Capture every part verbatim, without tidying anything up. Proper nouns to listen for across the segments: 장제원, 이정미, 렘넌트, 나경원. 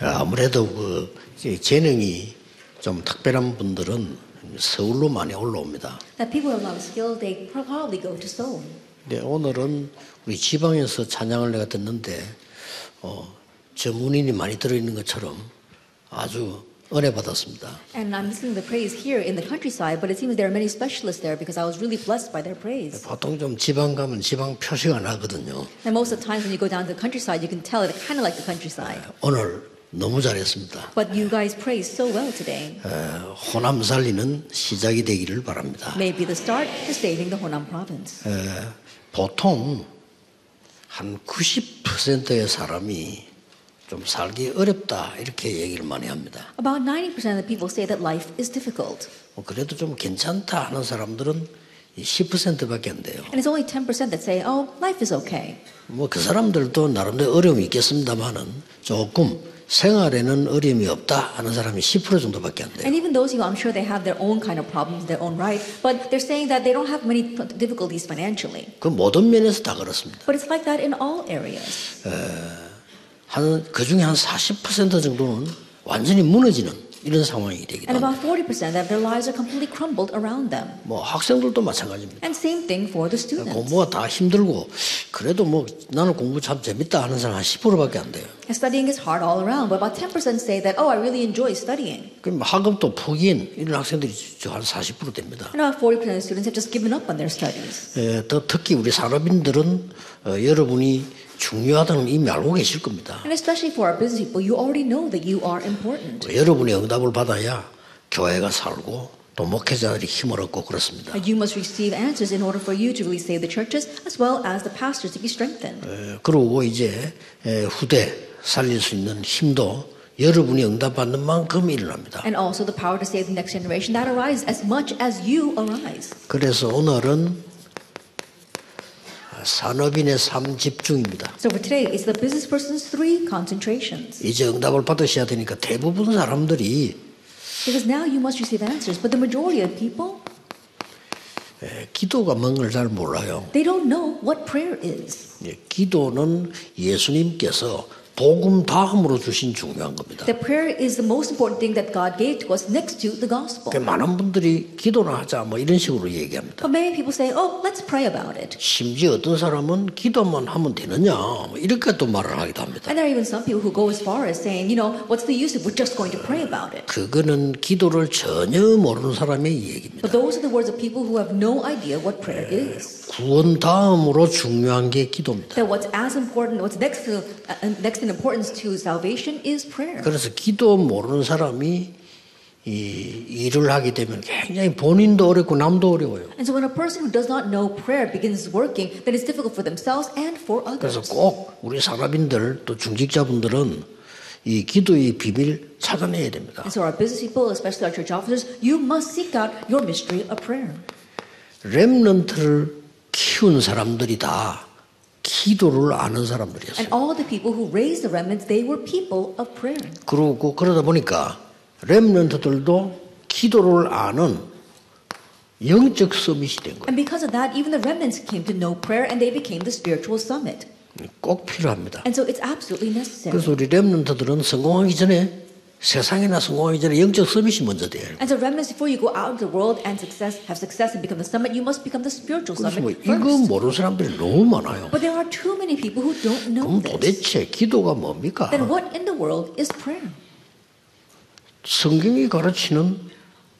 아무래도 그 재능이 좀 특별한 분들은 서울로 많이 올라옵니다. 네, 오늘은 우리 지방에서 찬양을 내가 듣는데 어, 전문인이 많이 들어있는 것처럼 아주 은혜 받았습니다. And I'm listening to the praise here in the countryside, but it seems there are many specialists there because I was really blessed by their praise. 보통 좀 지방 가면 지방 표시가 나거든요. And most of the times when you go down to the countryside, you can tell it's kind of like the countryside. 오늘 너무 잘했습니다. But you guys praised so well today. 어, 호남 살리는 시작이 되기를 바랍니다. Maybe the start to saving the Honam province. 어, 보통 한 구십 퍼센트의 사람이 좀 살기 어렵다 이렇게 얘기를 많이 합니다. About ninety percent of the people say that life is difficult. 그래도 좀 괜찮다 하는 사람들은 십 퍼센트밖에 안 돼요. And it's only ten percent that say, oh, life is okay. 뭐 그 사람들도 나름대로 어려움이 있겠습니다만은 조금 생활에는 어려움이 없다 하는 사람이 십 퍼센트 정도밖에 안 돼요. And even those who I'm sure they have their own kind of problems, their own right, but they're saying that they don't have many difficulties financially. 그 모든 면에서 다 그렇습니다. But it's like that in all areas. 에... 한 그 중에 한 사십 퍼센트 정도는 완전히 무너지는 이런 상황이 되기도 합니다. And about forty percent of their lives are completely crumbled around them. 뭐 학생들도 마찬가지입니다. And same thing for the students. 공부가 다 힘들고 그래도 뭐 나는 공부 참 재밌다 하는 사람 한 십 퍼센트밖에 안 돼요. And studying is hard all around, but about ten percent say that oh I really enjoy studying. 그럼 학업도 포기인 이런 학생들이 한 사십 퍼센트 됩니다. And about forty percent of students have just given up on their studies. 예, 더 특히 우리 산업인들은 어, 여러분이 중요하다는 걸 이미 알고 계실 겁니다. And especially for our business people, you already know that you are important. 여러분의 응답을 받아야 교회가 살고 또 목회자들이 힘을 얻고 그렇습니다. You must receive answers in order for you to really save the churches as well as the pastors to be strengthened. 그리고 이제 후대 살릴 수 있는 힘도 여러분이 응답받는 만큼 일어납니다. And also the power to save the next generation that arises as much as you arise. 그래서 오늘은 산업인의 삶 집중입니다. So for today it's the business person's three concentrations. 이제 응답을 받으셔야 되니까 대부분 사람들이 Because now you must receive answers, but the majority of people 예, 기도가 뭔걸 잘 몰라요. They don't know what prayer is. 예, 기도는 예수님께서 복음 다음으로 주신 중요한 겁니다. The prayer is the most important thing that God gave to us next to the gospel. 많은 분들이 기도나 하자 뭐 이런 식으로 얘기합니다. But many people say, "Oh, let's pray about it." 심지어 어떤 사람은 기도만 하면 되느냐 이렇게 또 말을 하기도 합니다. And there are even some people who go as far as saying, "You know, what's the use if we're just going to pray about it?" 그거는 기도를 전혀 모르는 사람의 얘기입니다. But those are the words of people who have no idea what prayer is. 구원 다음으로 중요한 게 기도입니다. That what's as important, what's next to next importance to salvation is prayer. 그래서 기도 모르는 사람이 이 일을 하게 되면 굉장히 본인도 어렵고 남도 어려워요. And so when a person who does not know prayer begins working, then it's difficult for themselves and for others. 그래서 꼭 우리 산업인들 또 중직자분들은 이 기도의 비밀 찾아내야 됩니다. And so our business people, especially our church officers, you must seek out your mystery of prayer. 렘넌트를 키운 사람들이 다 기도를 아는 사람들이었어요. And all the people who raised the remnants, they were people of prayer. 그러고 그러다 보니까 렘넌트들도 기도를 아는 영적 서밋이 된 거예요. And because of that, even the remnants came to know prayer, and they became the spiritual summit. 꼭 필요합니다. And so it's absolutely necessary. 그래서 우리 렘넌트들은 성공하기 전에 세상이나 성공하기 전에 영적 서밋이 먼저 돼요. And so remnants before you go out into the world and success, have success and become the summit, you must become the spiritual summit first. 이거 모르는 사람들이 너무 많아요. But there are too many people who don't know this. 그럼 도대체 기도가 뭡니까? Then what in the world is prayer? 성경이 가르치는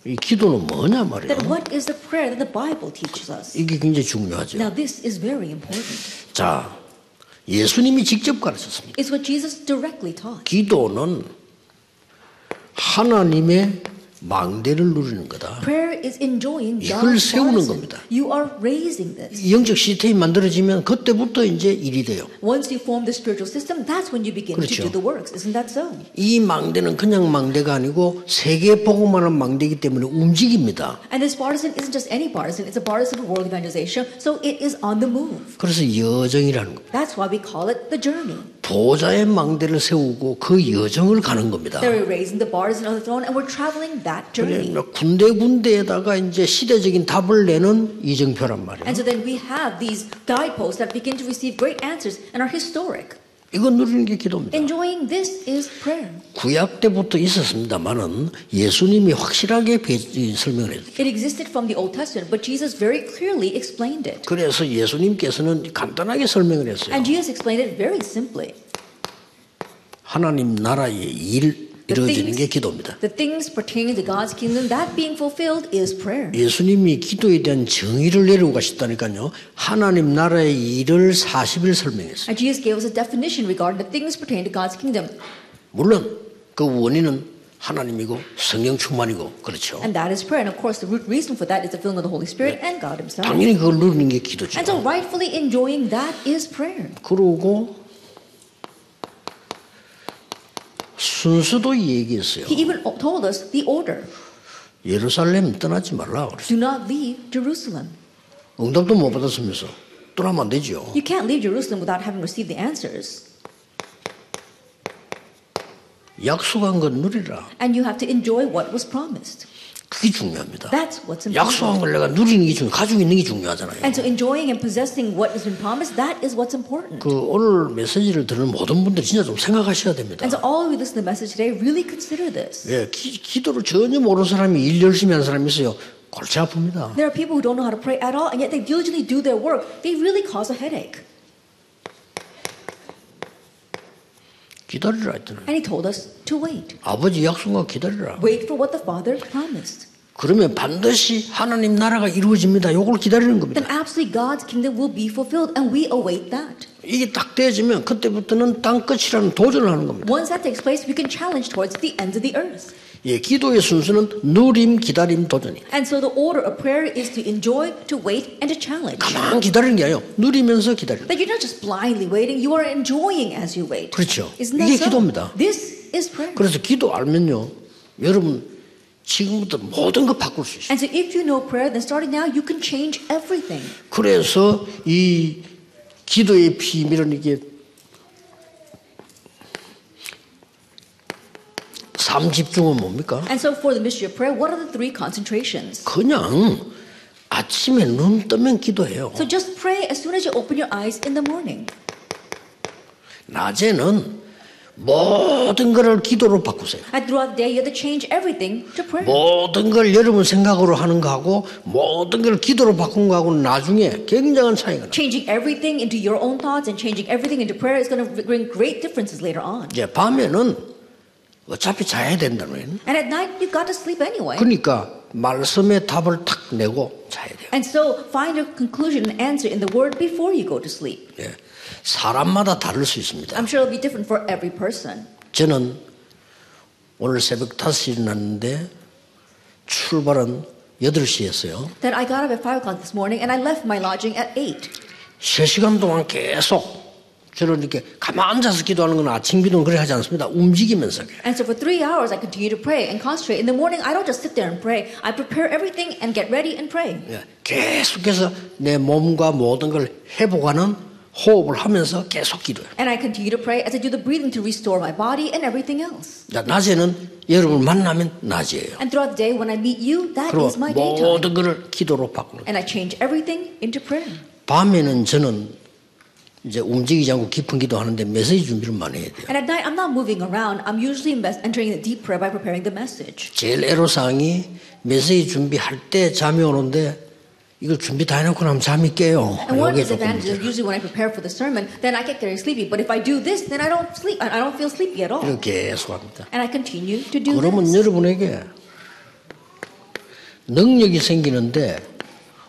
이 기도는 뭐냐 말이에요. Then what is the prayer that the Bible teaches us? 이게 굉장히 중요하죠. Now this is very important. 자, 예수님이 직접 가르쳤습니다. It's what Jesus directly taught. 기도는 하나님의 망대를 누리는 거다. 이걸 세우는 겁니다. 영적 시스템이 만들어지면 그때부터 이제 일이 돼요. 그렇죠. 이 망대는 그냥 망대가 아니고 세계 복음하는 망대이기 때문에 움직입니다. 그래서 여정이라는 겁니다. 보좌의 망대를 세우고 그 여정을 가는 겁니다. 그러니까 군데 군데에다가 이제 시대적인 답을 내는 이정표란 말이에요. And so then we have these guideposts that begin to receive great answers and are historic. 이거 누리는 게 기도입니다. Enjoying this is prayer. 구약 때부터 있었습니다만은 예수님이 확실하게 설명을 했어요. It existed from the Old Testament, but Jesus very clearly explained it. 그래서 예수님께서는 간단하게 설명을 했어요. And Jesus explained it very simply. 하나님 나라의 일 이루어지는 게 기도입니다. The things pertaining to God's kingdom, that being fulfilled is prayer. 예수님이 기도에 대한 정의를 내리고 가셨다니까요. 하나님 나라의 일을 사십 일 설명했어요. And Jesus gave us a definition regarding the things pertaining to God's kingdom. 물론 그 원인은 하나님이고 성령 충만이고 그렇죠. And that is prayer. And of course, the root reason for that is the filling of the Holy Spirit and God Himself. 당연히 그걸 누리는 게 기도죠. And so rightfully enjoying that is prayer. 그러고 순서도 얘기했어요. He even told us the order. 예루살렘 떠나지 말라 그랬어요. Do not leave Jerusalem. 응답도 못 받았으면서 떠나면 안 되죠. You can't leave Jerusalem without having received the answers. 약속한 건 누리라. And you have to enjoy what was promised. 그게 중요합니다. That's what's important. 약속한 걸 내가 누리는 게 중요, 가지고 있는 게 중요하잖아요. And so enjoying and possessing what has been promised, that is what's important. 그 오늘 메시지를 들은 모든 분들 진짜 좀 생각하셔야 됩니다. And so all who listen to the message today, really consider this. 예, 기, 기도를 전혀 모르는 사람이 일 열심히 하는 사람이 있어요. 골치 아픕니다. There are people who don't know how to pray at all, and yet they diligently do their work. They really cause a headache. 기다리라 했더니. And he told us to wait. 아버지 약속과 기다리라. Wait for what the Father promised. 그러면 반드시 하나님 나라가 이루어집니다. 요걸 기다리는 겁니다. Then absolutely God's kingdom will be fulfilled, and we await that. 이게 딱 되어지면 그때부터는 땅 끝이라는 도전을 하는 겁니다. Once that takes place, we can challenge towards the ends of the earth. 예, 기도의 순서는 누림, 기다림, 도전이. And so the order of prayer is to enjoy, to wait, and to challenge. 가만 기다리는 게 아니요, 누리면서 기다리는. That you're not just blindly waiting, you are enjoying as you wait. 그렇죠. Isn't that 이게 so? 기도입니다. This is prayer. 그래서 기도 알면요, 여러분. 지금부터 모든 거 바꿀 수 있어요. And so if you know prayer, then starting now you can change everything. 그래서 이 기도의 비밀은 이게 삼 집중은 뭡니까? And so for the mystery of prayer, what are the three concentrations? 그냥 아침에 눈 뜨면 기도해요. So just pray as soon as you open your eyes in the morning. 낮에는 모든 것을 기도로 바꾸세요. Throughout the day, you have to change everything to prayer. 모든 걸 여러분 생각으로 하는 거하고 모든 걸 기도로 바꾼 거하고는 나중에 굉장한 차이가 나요. Changing everything into your own thoughts and changing everything into prayer is going to bring great differences later on. 이제 밤에는 어차피 자야 된다면. And at night, you've got to sleep anyway. 그러니까 말씀에 답을 탁 내고 자야 돼요. And so find your conclusion and answer in the word before you go to sleep. 예. 사람마다 다를 수 있습니다. I'm sure it'll be different for every person. 저는 오늘 새벽 다섯 시에 일어났는데 출발은 여덟 시였어요. Then I got up at five o'clock this morning and I left my lodging at eight. 세 시간 동안 계속 저는 이렇게 가만 앉아서 기도하는 건 아침 기도는 그래 하지 않습니다. 움직이면서. And so for three hours I continue to pray and concentrate. In the morning I don't just sit there and pray. I prepare everything and get ready and pray. 예, 계속해서 내 몸과 모든 걸 회복하는 호흡을 하면서 계속 기도해요. And I continue to pray as I do the breathing to restore my body and everything else. 자, 낮에는 여러분 만나면 낮이에요. And throughout the day when I meet you, that is my daytime. 모든 것을 기도로 바꾸는. And I change everything into prayer. 밤에는 저는 이제 움직이지 않고 깊은 기도하는데 메시지 준비를 많이 해야 돼요. And at night I'm not moving around. I'm usually entering the deep prayer by preparing the message. 제일 애로사항이 메시지 준비할 때 잠이 오는데. 이걸 준비 다 해놓고 나면 잠이 깨요. And one disadvantage is usually when I prepare for the sermon, then I get very sleepy. But if I do this, then I don't sleep. I don't feel sleepy at all. 이렇게 계속합니다. And I continue to do this. 그러면 여러분에게 능력이 생기는데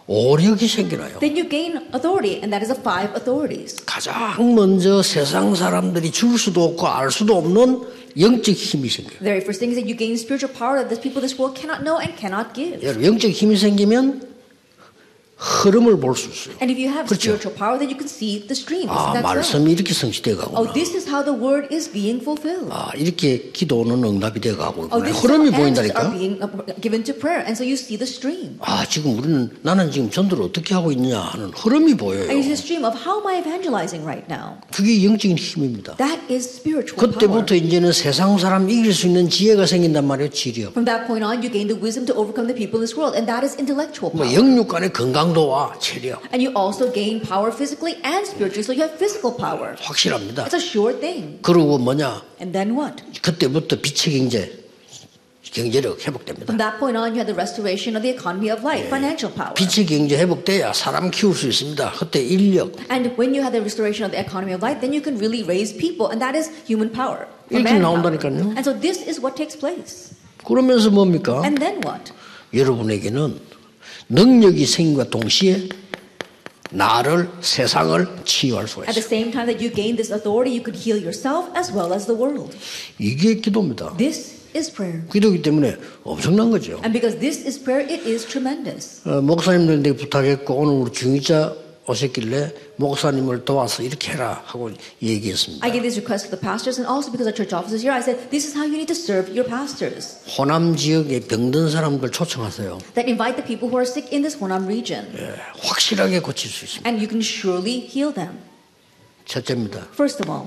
오력이 생겨나요. Then you gain authority, and that is the five authorities. 가장 먼저 세상 사람들이 줄 수도 없고 알 수도 없는 영적 힘이 생겨요. The very first thing is that you gain spiritual power that the people of this world cannot know and cannot give. 여러분 영적 힘이 생기면 흐름을 볼 수 있어요. And if you have spiritual power, then you can see the streams. 아, 말씀이 이렇게 성취돼 가고. Oh, this is how the word is being fulfilled. 아, 이렇게 기도는 응답이 돼 가고. 흐름이 보인다니까. Given to prayer, and so you see the stream. 아, 지금 우리는 나는 지금 전도를 어떻게 하고 있냐 하는 흐름이 보여요. And it's a stream of how am I evangelizing right now. 그게 영적인 힘입니다. That is spiritual power. 그때부터 이제는 세상 사람 이길 수 있는 지혜가 생긴단 말이에요, 지력. From that point on, you gain the wisdom to overcome the people in this world, and that is intellectual power. 영육간의 건강 강도와 체력. And you also gain power physically and spiritually, so you have physical power. 확실합니다. It's a sure thing. 그리고 뭐냐? And then what? 그때부터 빛의 경제, 경제력 회복됩니다. From that point on, you had the restoration of the economy of life, 네. financial power. 빛의 경제 회복돼야 사람 키울 수 있습니다. 그때 인력. And when you had the restoration of the economy of life, then you can really raise people, and that is human power. 이렇게 나온다니까요. And so this is what takes place. 그러면서 뭡니까? And then what? 여러분에게는 능력이 생긴과 동시에 나를 세상을 치유할 수 있어요. At the same time that you gain this authority, you could heal yourself as well as the world. 이게 기도입니다. This is prayer. 기도이기 때문에 엄청난 거죠. And because this is prayer, it is tremendous. 어, 목사님들한테 부탁했고 오늘 우리 중의자 오셨길래 목사님을 도와서 이렇게 해라 하고 얘기했습니다. I gave this request to the pastors and also because the church officers here, I said this is how you need to serve your pastors. 호남 지역의 병든 사람들 초청하세요. That invite the people who are sick in this Honam region. 예, 확실하게 고칠 수 있습니다. And you can surely heal them. 첫째입니다. First of all,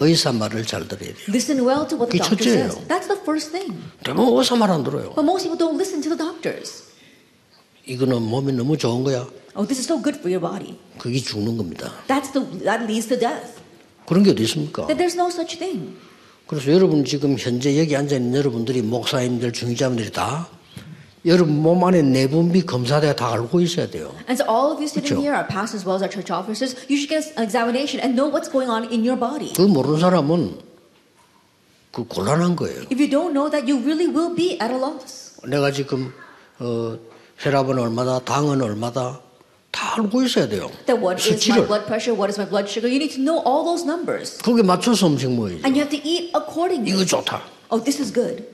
의사 말을 잘 들어야 돼요. Listen well to what the doctor says. That's the first thing. 대부분 의사 말 안 들어요. But most people don't listen to the doctors. 이거는 몸이 너무 좋은 거야. Oh, this is so good for your body. 그게 죽는 겁니다. That's the that leads to death. 그런 게 어디 있습니까? That there's no such thing. 그래서 여러분 지금 현재 여기 앉아 있는 여러분들이 목사님들, 중직자분들이 다 여러분 몸 안에 내분비 검사대 다 알고 있어야 돼요. And so all of you sitting here are pastors as well as our church officers. You should get an examination and know what's going on in your body. 그 모르는 사람은 그 곤란한 거예요. If you don't know that, you really will be at a loss. 내가 지금 어 혈압은 얼마다, 당은 얼마다 다 알고 있어야 돼요. That what is my blood pressure, what is my blood sugar, you need to know all those numbers. 거기에 맞춰서 음식 먹어야죠. And you have to eat accordingly. 이거 좋다. Oh, this is good.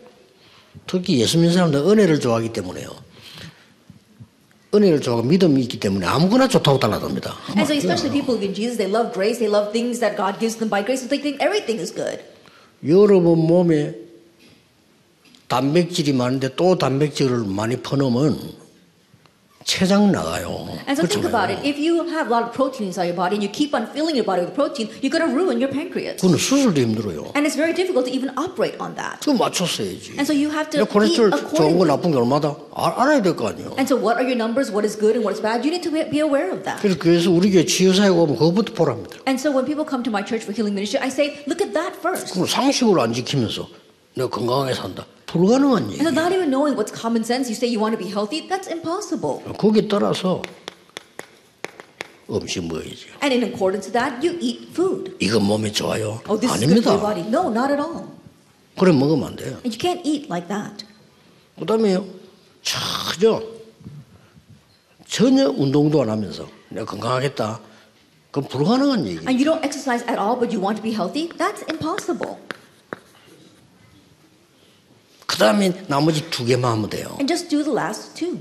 특히 예수 믿는 사람들은 은혜를 좋아하기 때문에요. 은혜를 좋아하고 믿음이 있기 때문에 아무거나 좋다고 달라듭니다. And so especially people in Jesus, they love grace, they love things that God gives them by grace, so they think everything is good. 여러분 몸에 단백질이 많은데 또 단백질을 많이 퍼넣으면 체장 나가요. And so think about it. If you have a lot of protein inside your body and you keep on filling your body with protein, you're going to ruin your pancreas. 그건 수술도 힘들어요. And it's very difficult to even operate on that. 그 맞췄어야지. And so you have to. 콜레스테롤 좋은 거 나쁜 게 얼마다 알아야 될 거 아니에요. And so what are your numbers? What is good and what is bad? You need to be aware of that. 그래서 우리 교회 치유사에 오면 그것부터 보랍니다. And so when people come to my church for healing ministry, I say, look at that first. 그럼 상식으로 안 지키면서 내가 건강하게 산다. 불가능한 얘기예요. Not even knowing what's common sense, you say you want to be healthy. That's impossible. 거기에 따라서 음식 먹어야죠. And in accordance to that, you eat food. 이건 몸에 좋아요? Oh, this is good for your body. No, not at all. 그래 먹으면 안 돼요. And you can't eat like that. 그다음에요, 전혀 전혀 운동도 안 하면서 내가 건강하겠다. 그건 불가능한 얘기예요. And you don't exercise at all, but you want to be healthy. That's impossible. 그 다음에 나머지 두 개만 하면 돼요. And just do the last two.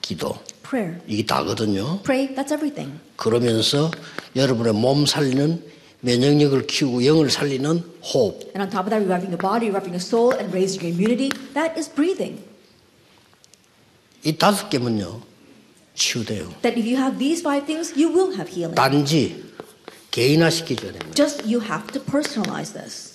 기도. Prayer. 이게 다거든요. Pray, that's everything. 그러면서 여러분의 몸 살리는 면역력을 키우고 영을 살리는 호흡. And on top of that, reviving your body, reviving your soul, and raising your immunity. That is breathing. 이 다섯 개면요, 치유돼요. That if you have these five things, you will have healing. 단지 개인화시켜줘야 됩니다. Just you have to personalize this.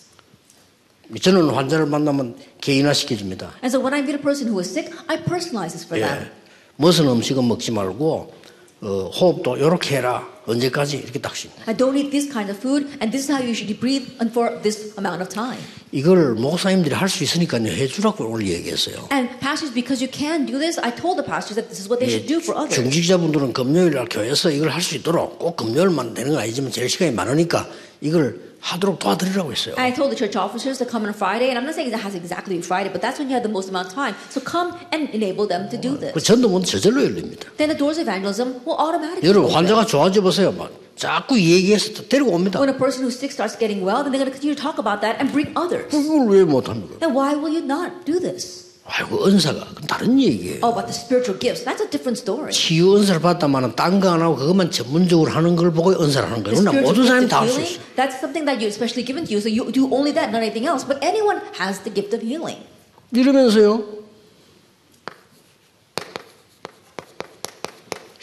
저는 환자를 만나면 개인화시켜줍니다. And so when I meet a person who is sick, I personalize this for them. 예, 무슨 음식은 먹지 말고 어, 호흡도 이렇게 해라. 언제까지 이렇게 딱 씁니다. I don't eat this kind of food, and this is how you should breathe for this amount of time. 이걸 목사님들이 할 수 있으니까요 해주라고 오늘 얘기했어요. And pastors, because you can do this, I told the pastors that this is what they 예, should do for others. 중직자분들은 금요일 날 교회에서 이걸 할 수 있도록 꼭 금요일만 되는 건 아니지만 제일 시간이 많으니까 이걸 하도록 도와드리라고 했어요. I told the church officers to come on Friday, and I'm not saying that has exactly Friday, but that's when you have the most amount of time. So come and enable them to do this. 그 전도문 저절로 열립니다. Then the doors of evangelism will automatically. 여러분 환자가 좋아져 보세요, 막 자꾸 얘기해서 데리고 옵니다. When a person who's sick starts getting well, then they're going to continue to talk about that and bring others. 그걸 왜 못합니까? Then why will you not do this? 아이고 은사가 다른 얘기예요. Oh, but the spiritual gifts, that's a different story. 치유 은사를 받다만은 딴 거 안 하고 그것만 전문적으로 하는 걸 보고 은사를 하는 거예요. 나 모든 사람이 다 할 수 있어요. That's something that you especially given to you, so you do only that, not anything else. But anyone has the gift of healing. 이러면서요,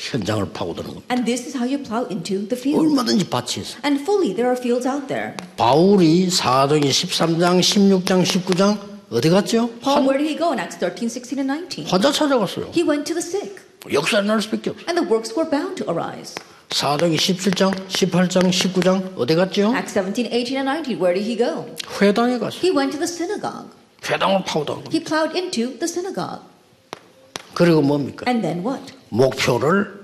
현장을 파고드는 겁니다. And this is how you plow into the field. 얼마든지 밭이 있어요. And fully, there are fields out there. 바울이 사도행전 십삼 장, 십육 장, 십구 장 어디 갔죠? Paul, where did he go in Acts thirteen, sixteen and nineteen? 환자 찾아갔어요. He went to the sick. 역사는 날 수밖에 없어요. And the works were bound to arise. 사도행전 십칠 장, 십팔 장, 십구 장 어디 갔죠? Acts seventeen, eighteen and nineteen. Where did he go? 회당에 갔어요. He went to the synagogue. 회당을 파고들고. He plowed into the synagogue. 그리고 뭡니까? And then what? 목표를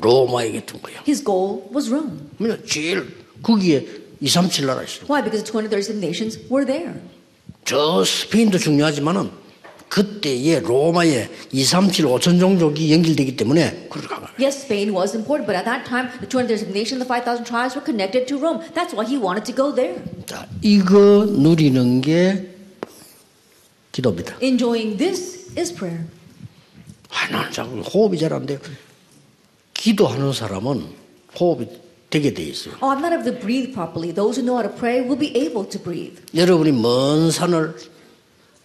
로마에게 둔 거예요. His goal was Rome. 뭐냐? 제일 거기에 이삼칠 나라 있어요. Why? Because twenty, thirty nations were there. 저 스페인도 중요하지만은 그때의 로마에 이삼칠 오천 종족이 연결되기 때문에 그렇게 간 거예요. Yes, Spain was important, but at that time the twenty, thirty nations, the five thousand tribes were connected to Rome. That's why he wanted to go there. 자, 이거 누리는 게 기도입니다. Enjoying this is prayer. 아, 나는 자꾸 호흡이 잘 안 돼요. 기도하는 사람은 호흡이 되게 돼 있어요. Oh, I'm not able to breathe properly. Those who know how to pray will be able to breathe. 여러분이 먼 산을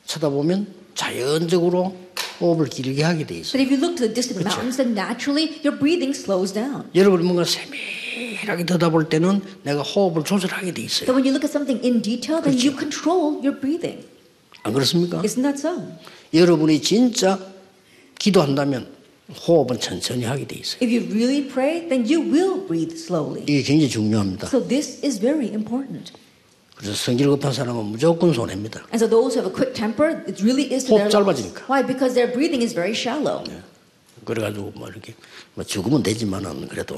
쳐다보면 자연적으로 호흡을 길게 하게 돼 있어요. But if you look to the distant mountains, then naturally your breathing slows down. 여러분이 뭔가 세밀하게 쳐다볼 때는 내가 호흡을 조절하게 돼 있어요. But when you look at something in detail, then 그렇죠. you control your breathing. 안 그렇습니까? Isn't that so? 여러분이 진짜 기도한다면. 호흡은 천천히 하게 돼 있어요. If you really pray, then you will breathe slowly. 이게 굉장히 중요합니다. So this is very important. 그래서 성질 급한 사람은 무조건 손해입니다. And so those who have a quick temper, it really is to their. 호흡 짧아지니까. Why? Because their breathing is very shallow. 네. 그래가지고 뭐 이렇게 뭐 죽으면 되지만은 그래도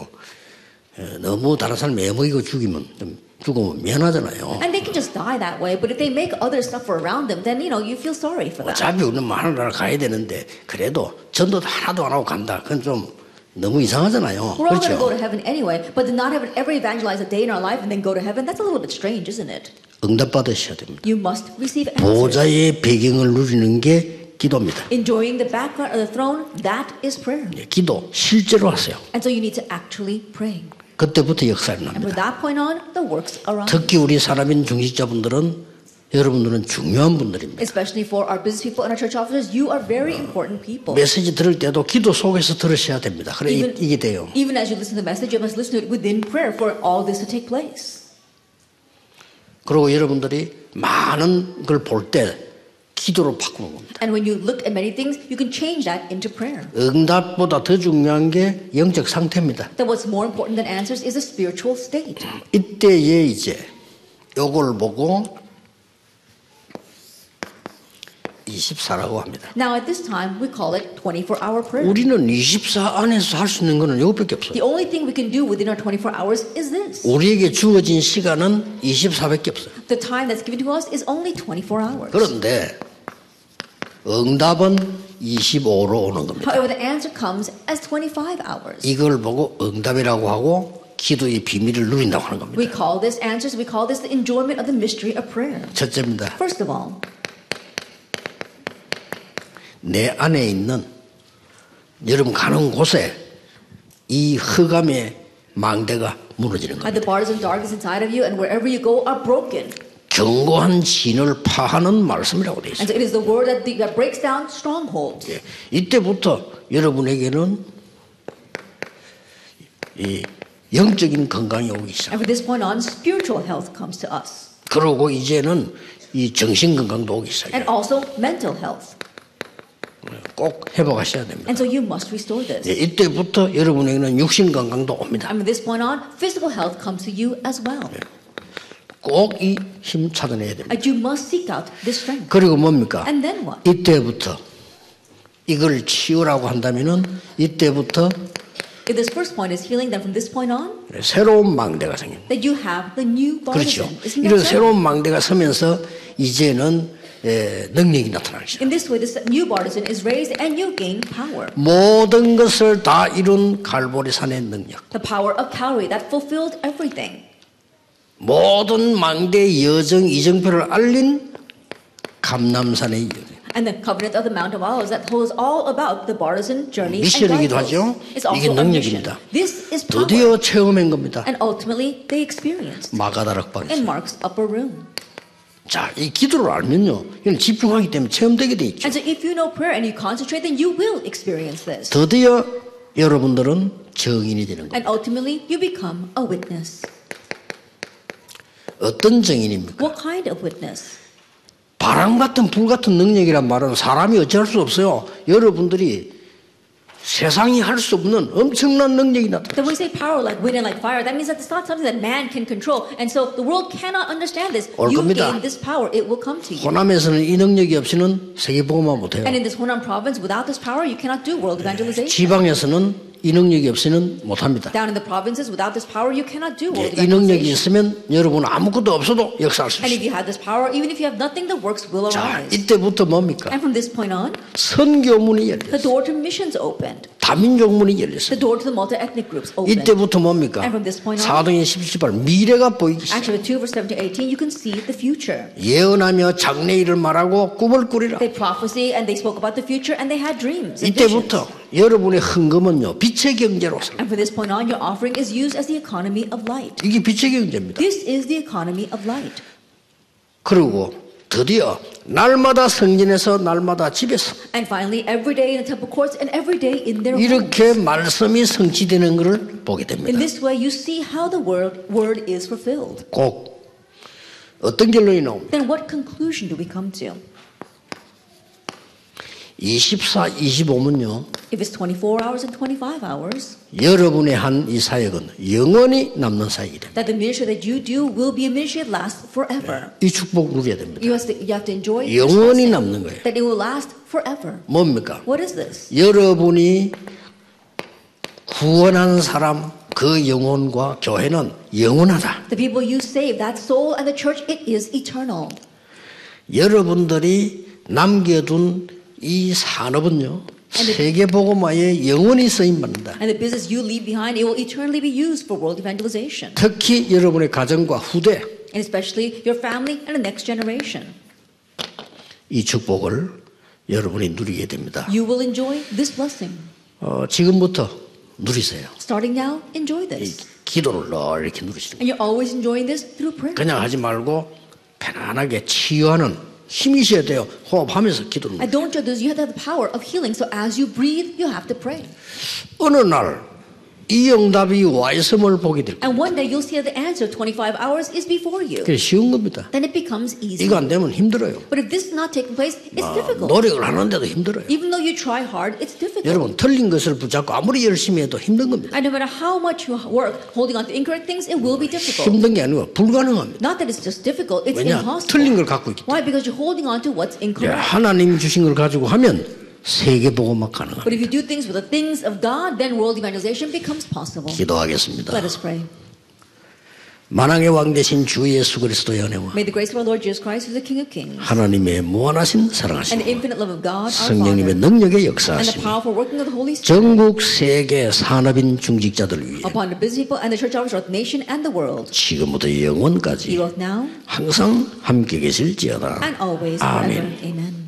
예, 너무 다른 사람 애먹이고 죽이면 좀 죽으면 미안하잖아요. And they can just die that way, but if they make others suffer around them, then you know you feel sorry for that. 어차피 우리는 많은 나라 가야 되는데 그래도 전도도 하나도 안 하고 간다. 그건 좀 너무 이상하잖아요. We're all going to go to heaven anyway, but to not have ever evangelize a day in our life and then go to heaven, that's a little bit strange, isn't it? 응답 받으셔야 됩니다. You must receive answers. 보좌의 배경을 누리는 게 기도입니다. Enjoying the background of the throne, that is prayer. 예, 기도 실제로 하세요. And so you need to actually pray. 그때부터 역사를 납니다. 특히 우리 산업인 중직자분들은 여러분들은 중요한 분들입니다. Especially for our business people and our church officers, you are very important people. 메시지 들을 때도 기도 속에서 들으셔야 됩니다. 그래 even, 이게 돼요. Even as you listen to the message, you must listen to it within prayer for all this to take place. 그리고 여러분들이 많은 걸 볼 때 기도로 바꾸는 겁니다. And when you look at many things, you can change that into prayer. 응답보다 더 중요한 게 영적 상태입니다. That what's more important than answers is a spiritual state. 이때에 이제 요걸 보고 이십사라고 합니다. Now at this time we call it twenty-four hour prayer. 우리는 이십사 안에서 할 수 있는 거는 이것밖에 없어요. The only thing we can do within our twenty-four hours is this. 우리에게 주어진 시간은 이십사밖에 없어요. The time that's given to us is only twenty-four hours. 그런데 응답은 이십오로 오는 겁니다. However, the answer comes as twenty-five hours. 이걸 보고 응답이라고 하고 기도의 비밀을 누린다고 하는 겁니다. We call this answers. We call this the enjoyment of the mystery of prayer. 첫째입니다. First of all. 내 안에 있는 여러분 가는 곳에 이 흑암의 망대가 무너지는 겁니다. 견고한 진을 파하는 말씀이라고 되어 있습니다. 예, 이때부터 여러분에게는 이 영적인 건강이 오기 시작합니다. 그리고 이제는 이 정신 건강도 오기 시작합니다. 꼭 회복하셔야 됩니다. And so you must restore this. 예, 이때부터 여러분에게는 육신 건강도 옵니다. And from this point on, physical health comes to you as well. 예, 꼭 이 힘 찾아내야 됩니다. And you must seek out this strength. 그리고 뭡니까? And then what? 이때부터 이걸 치유라고 한다면은 이때부터 If this first point is healing, then from this point on, 새로운 망대가 생깁니다. That you have the new body. 그렇죠. 이런 새로운 망대가 서면서 이제는 예, 능력이 나타나죠. In this way, this new partisan is raised and you gain power. 모든 것을 다 이룬 갈보리산의 능력. The power of Calvary that fulfilled everything. 모든 망대의 여정 이정표를 알린 감람산의 여정. And the covenant of the Mount of Olives that holds all about the partisan journey. 미션이기도 하죠. 이게 능력입니다. This is power. 드디어 체험한 겁니다. And ultimately, they experienced. 마가다락방에서. In Mark's upper room. 자, 이 기도를 알면요, 이건 집중하기 때문에 체험되게 돼 있죠. And so if you know prayer and you concentrate, then you will experience this. 드디어 여러분들은 증인이 되는 겁니다. And ultimately, you become a witness. 어떤 증인입니까? What kind of witness? 바람 같은 불 같은 능력이란 말은 사람이 어찌할 수 없어요. 여러분들이 세상이 할 수 없는 엄청난 능력이 나타났어요. When we say power like wind and like fire, that means that it's not something that man can control, and so the world cannot understand this. You gain this power, it will come to you. 호남에서는 이 능력이 없이는 세계 복음화 못해요. And in this Honan province, without this power, you cannot do world evangelization. 지방에서는 이 능력이 없이는 못합니다. Down in the provinces, without this power, you cannot do world evangelization. 이 능력이 있으면 여러분 아무것도 없어도 역사할 수 있어요. And if you have this power, even if you have nothing, the works will arise. 자, 이때부터 뭡니까? And from this point on, 선교문이 열렸어요. The door to missions opened. 다민족 문이 열렸어요. 이때부터 뭡니까? 사 등의 십칠 절 미래가 보이기 시작합니다. 예언하며 장래일을 말하고 꿈을 꾸리라. 이때부터 여러분의 헌금은요 빛의 경제로 살아요. 이게 빛의 경제입니다. 그리고 드디어 날마다 성전에서 날마다 집에서 이렇게 말씀이 성취되는 것을 보게 됩니다. 꼭 어떤 결론이 나옵니까? 이십사, 이십오 분요. 여러분의 한 이 사역은 영원히 남는 사역이 됩니다. 이 축복 누려야 됩니다. 영원히 남는 거예요. 뭡니까? 여러분이 구원한 사람 그 영혼과 교회는 영원하다. 여러분들이 남겨둔 이 산업은요 세계 복음화에 영원히 쓰임받는다. 특히 여러분의 가정과 후대 이 축복을 여러분이 누리게 됩니다. 어, 지금부터 누리세요. 이 기도를 늘 이렇게 누리시는 거예요. 그냥 하지 말고 편안하게 치유하는 힘이셔야 돼요. 호흡하면서 기도를. I don't do this. You have the power of healing. So as you breathe, you have to pray. 어느 날 이 응답이 와 있음을 보게 될 거예요. And one day you'll see the answer. twenty-five hours is before you. 그게 쉬운 겁니다. Then it becomes easy. 이거 안 되면 힘들어요. But if this is not taking place, it's 아, difficult. 노력을 하는데도 힘들어요. Even though you try hard, it's difficult. 여러분 틀린 것을 붙잡고 아무리 열심히 해도 힘든 겁니다. And no matter how much you work, holding on to incorrect things, it will be difficult. 힘든 게 아니고 불가능합니다. Not that it's just difficult, it's 왜냐? impossible. 틀린 걸 갖고 있기 때문에. Why? Because you're holding on to what's incorrect. 야, 하나님 주신 걸 가지고 하면. 세계 복음화 가능합니다. But if you do things with the things of God, then world evangelization becomes possible. 기도하겠습니다. Let us pray. 만왕의 왕 되신 주 예수 그리스도의 은혜와 May the grace of our Lord Jesus Christ, who is the King of Kings, 하나님의 무한하신 사랑하심, and the infinite love of God, our Father, 성령님의 능력의 역사하심, and the powerful working of the Holy Spirit, 전국 세계 산업인 중직자들 위해, upon the business people and the church officers of the nation and the world, 지금부터 영원까지, even now, 항상 함께 계실지어다. And always, forever. Amen.